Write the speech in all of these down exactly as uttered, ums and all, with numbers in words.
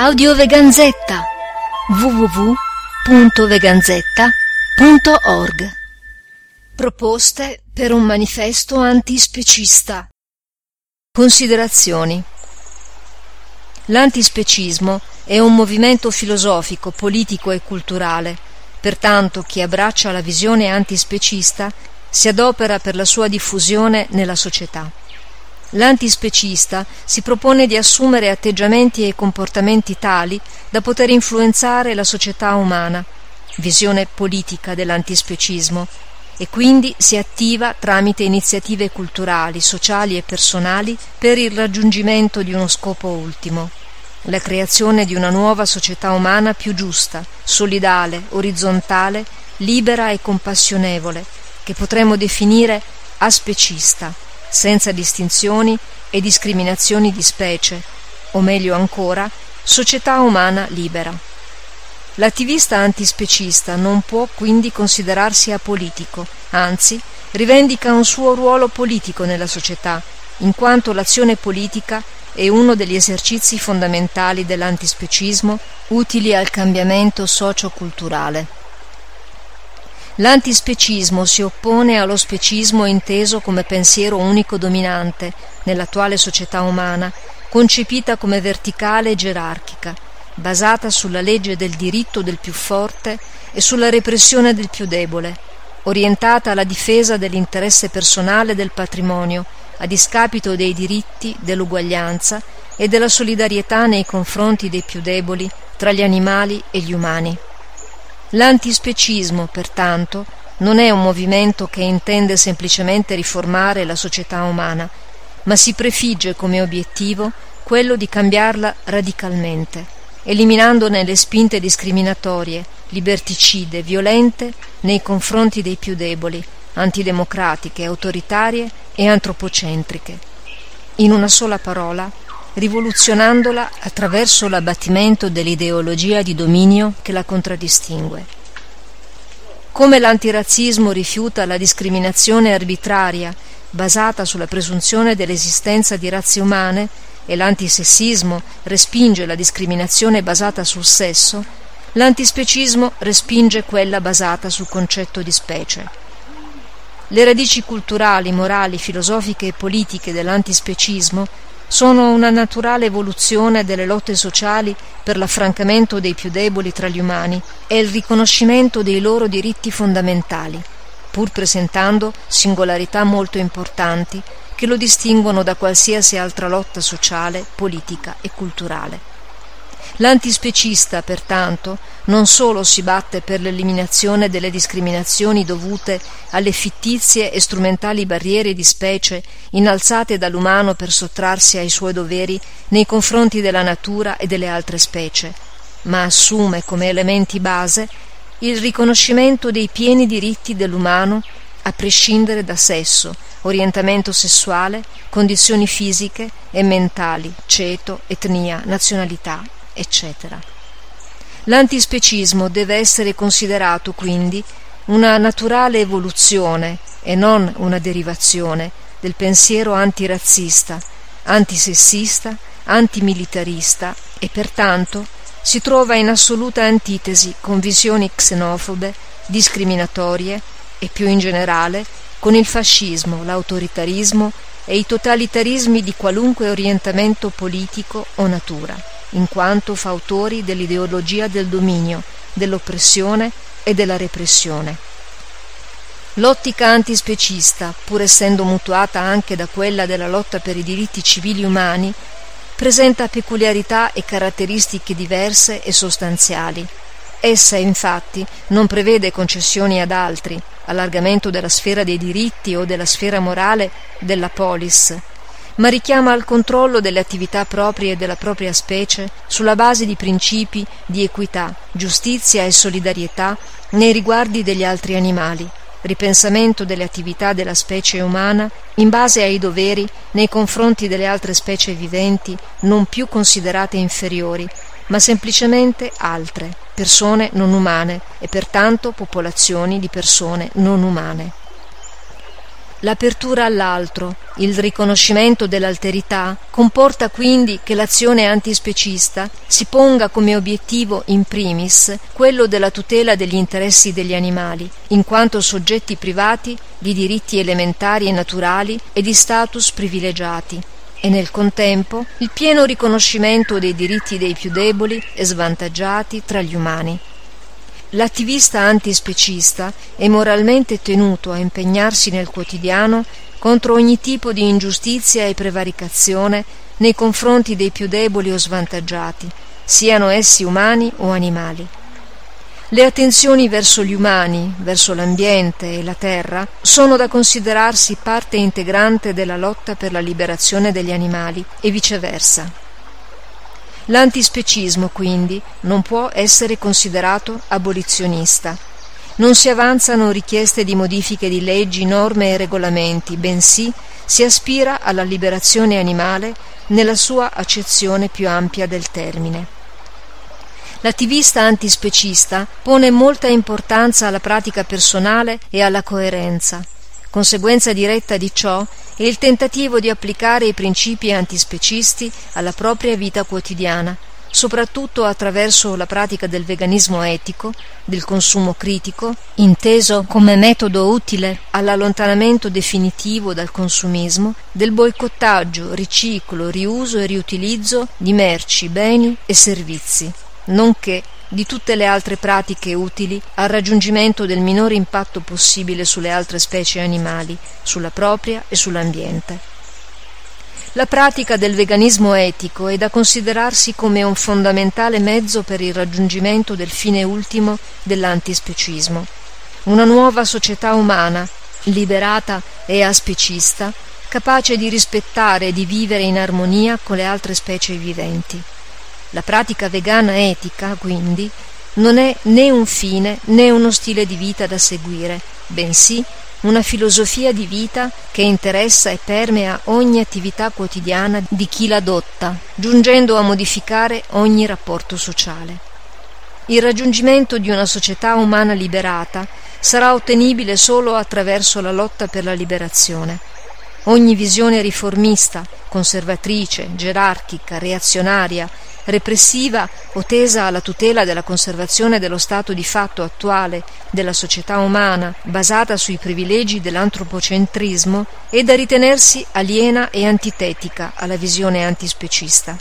Audio Veganzetta w w w punto veganzetta punto org. Proposte per un manifesto antispecista. Considerazioni. L'antispecismo è un movimento filosofico, politico e culturale, pertanto chi abbraccia la visione antispecista si adopera per la sua diffusione nella società. L'antispecista si propone di assumere atteggiamenti e comportamenti tali da poter influenzare la società umana, visione politica dell'antispecismo, e quindi si attiva tramite iniziative culturali, sociali e personali per il raggiungimento di uno scopo ultimo, la creazione di una nuova società umana più giusta, solidale, orizzontale, libera e compassionevole, che potremmo definire aspecista, senza distinzioni e discriminazioni di specie, o meglio ancora, società umana libera. L'attivista antispecista non può quindi considerarsi apolitico, anzi rivendica un suo ruolo politico nella società, in quanto l'azione politica è uno degli esercizi fondamentali dell'antispecismo utili al cambiamento socioculturale. L'antispecismo si oppone allo specismo inteso come pensiero unico dominante nell'attuale società umana, concepita come verticale e gerarchica, basata sulla legge del diritto del più forte e sulla repressione del più debole, orientata alla difesa dell'interesse personale del patrimonio, a discapito dei diritti, dell'uguaglianza e della solidarietà nei confronti dei più deboli tra gli animali e gli umani. L'antispecismo, pertanto, non è un movimento che intende semplicemente riformare la società umana, ma si prefigge come obiettivo quello di cambiarla radicalmente, eliminandone le spinte discriminatorie, liberticide, violente nei confronti dei più deboli, antidemocratiche, autoritarie e antropocentriche. In una sola parola, rivoluzionandola attraverso l'abbattimento dell'ideologia di dominio che la contraddistingue. Come l'antirazzismo rifiuta la discriminazione arbitraria basata sulla presunzione dell'esistenza di razze umane, e l'antisessismo respinge la discriminazione basata sul sesso, l'antispecismo respinge quella basata sul concetto di specie. Le radici culturali, morali, filosofiche e politiche dell'antispecismo sono una naturale evoluzione delle lotte sociali per l'affrancamento dei più deboli tra gli umani e il riconoscimento dei loro diritti fondamentali, pur presentando singolarità molto importanti che lo distinguono da qualsiasi altra lotta sociale, politica e culturale. L'antispecista, pertanto, non solo si batte per l'eliminazione delle discriminazioni dovute alle fittizie e strumentali barriere di specie innalzate dall'umano per sottrarsi ai suoi doveri nei confronti della natura e delle altre specie, ma assume come elementi base il riconoscimento dei pieni diritti dell'umano a prescindere da sesso, orientamento sessuale, condizioni fisiche e mentali, ceto, etnia, nazionalità, eccetera. L'antispecismo deve essere considerato quindi una naturale evoluzione e non una derivazione del pensiero antirazzista, antisessista, antimilitarista e pertanto si trova in assoluta antitesi con visioni xenofobe, discriminatorie e più in generale con il fascismo, l'autoritarismo e i totalitarismi di qualunque orientamento politico o natura, in quanto fautori dell'ideologia del dominio, dell'oppressione e della repressione. L'ottica antispecista, pur essendo mutuata anche da quella della lotta per i diritti civili umani, presenta peculiarità e caratteristiche diverse e sostanziali. Essa, infatti, non prevede concessioni ad altri, allargamento della sfera dei diritti o della sfera morale della polis, ma richiama al controllo delle attività proprie e della propria specie sulla base di principi di equità, giustizia e solidarietà nei riguardi degli altri animali, ripensamento delle attività della specie umana in base ai doveri nei confronti delle altre specie viventi non più considerate inferiori, ma semplicemente altre, persone non umane e pertanto popolazioni di persone non umane. L'apertura all'altro, il riconoscimento dell'alterità, comporta quindi che l'azione antispecista si ponga come obiettivo in primis quello della tutela degli interessi degli animali, in quanto soggetti privati di diritti elementari e naturali e di status privilegiati, e nel contempo il pieno riconoscimento dei diritti dei più deboli e svantaggiati tra gli umani. L'attivista antispecista è moralmente tenuto a impegnarsi nel quotidiano contro ogni tipo di ingiustizia e prevaricazione nei confronti dei più deboli o svantaggiati, siano essi umani o animali. Le attenzioni verso gli umani, verso l'ambiente e la terra sono da considerarsi parte integrante della lotta per la liberazione degli animali e viceversa. L'antispecismo, quindi, non può essere considerato abolizionista. Non si avanzano richieste di modifiche di leggi, norme e regolamenti, bensì si aspira alla liberazione animale nella sua accezione più ampia del termine. L'attivista antispecista pone molta importanza alla pratica personale e alla coerenza. Conseguenza diretta di ciò è il tentativo di applicare i principi antispecisti alla propria vita quotidiana, soprattutto attraverso la pratica del veganismo etico, del consumo critico, inteso come metodo utile all'allontanamento definitivo dal consumismo, del boicottaggio, riciclo, riuso e riutilizzo di merci, beni e servizi, nonché di tutte le altre pratiche utili al raggiungimento del minore impatto possibile sulle altre specie animali, sulla propria e sull'ambiente. La pratica del veganismo etico è da considerarsi come un fondamentale mezzo per il raggiungimento del fine ultimo dell'antispecismo. Una nuova società umana, liberata e aspecista, capace di rispettare e di vivere in armonia con le altre specie viventi. La pratica vegana etica, quindi, non è né un fine né uno stile di vita da seguire, bensì una filosofia di vita che interessa e permea ogni attività quotidiana di chi l'adotta, giungendo a modificare ogni rapporto sociale. Il raggiungimento di una società umana liberata sarà ottenibile solo attraverso la lotta per la liberazione. Ogni visione riformista, conservatrice, gerarchica, reazionaria, repressiva o tesa alla tutela della conservazione dello stato di fatto attuale della società umana, basata sui privilegi dell'antropocentrismo, è da ritenersi aliena e antitetica alla visione antispecista.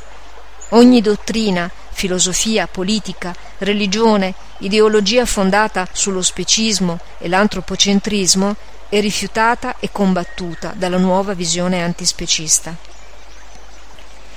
Ogni dottrina, filosofia, politica, religione, ideologia fondata sullo specismo e l'antropocentrismo è rifiutata e combattuta dalla nuova visione antispecista.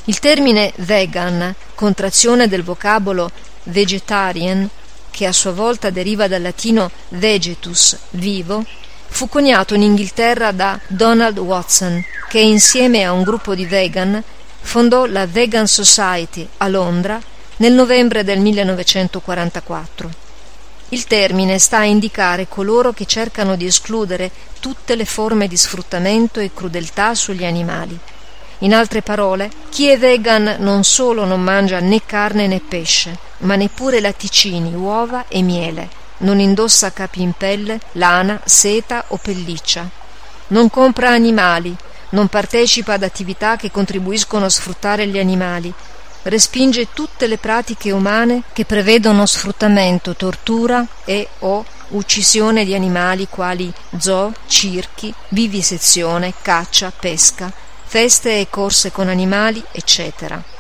Il termine vegan, contrazione del vocabolo vegetarian, che a sua volta deriva dal latino vegetus, vivo, fu coniato in Inghilterra da Donald Watson, che insieme a un gruppo di vegan fondò la Vegan Society a Londra nel novembre del millenovecentoquarantaquattro. Il termine sta a indicare coloro che cercano di escludere tutte le forme di sfruttamento e crudeltà sugli animali. In altre parole, chi è vegan non solo non mangia né carne né pesce, ma neppure latticini, uova e miele, non indossa capi in pelle, lana, seta o pelliccia, non compra animali, non partecipa ad attività che contribuiscono a sfruttare gli animali, respinge tutte le pratiche umane che prevedono sfruttamento, tortura e o uccisione di animali quali zoo, circhi, vivisezione, caccia, pesca, feste e corse con animali, eccetera.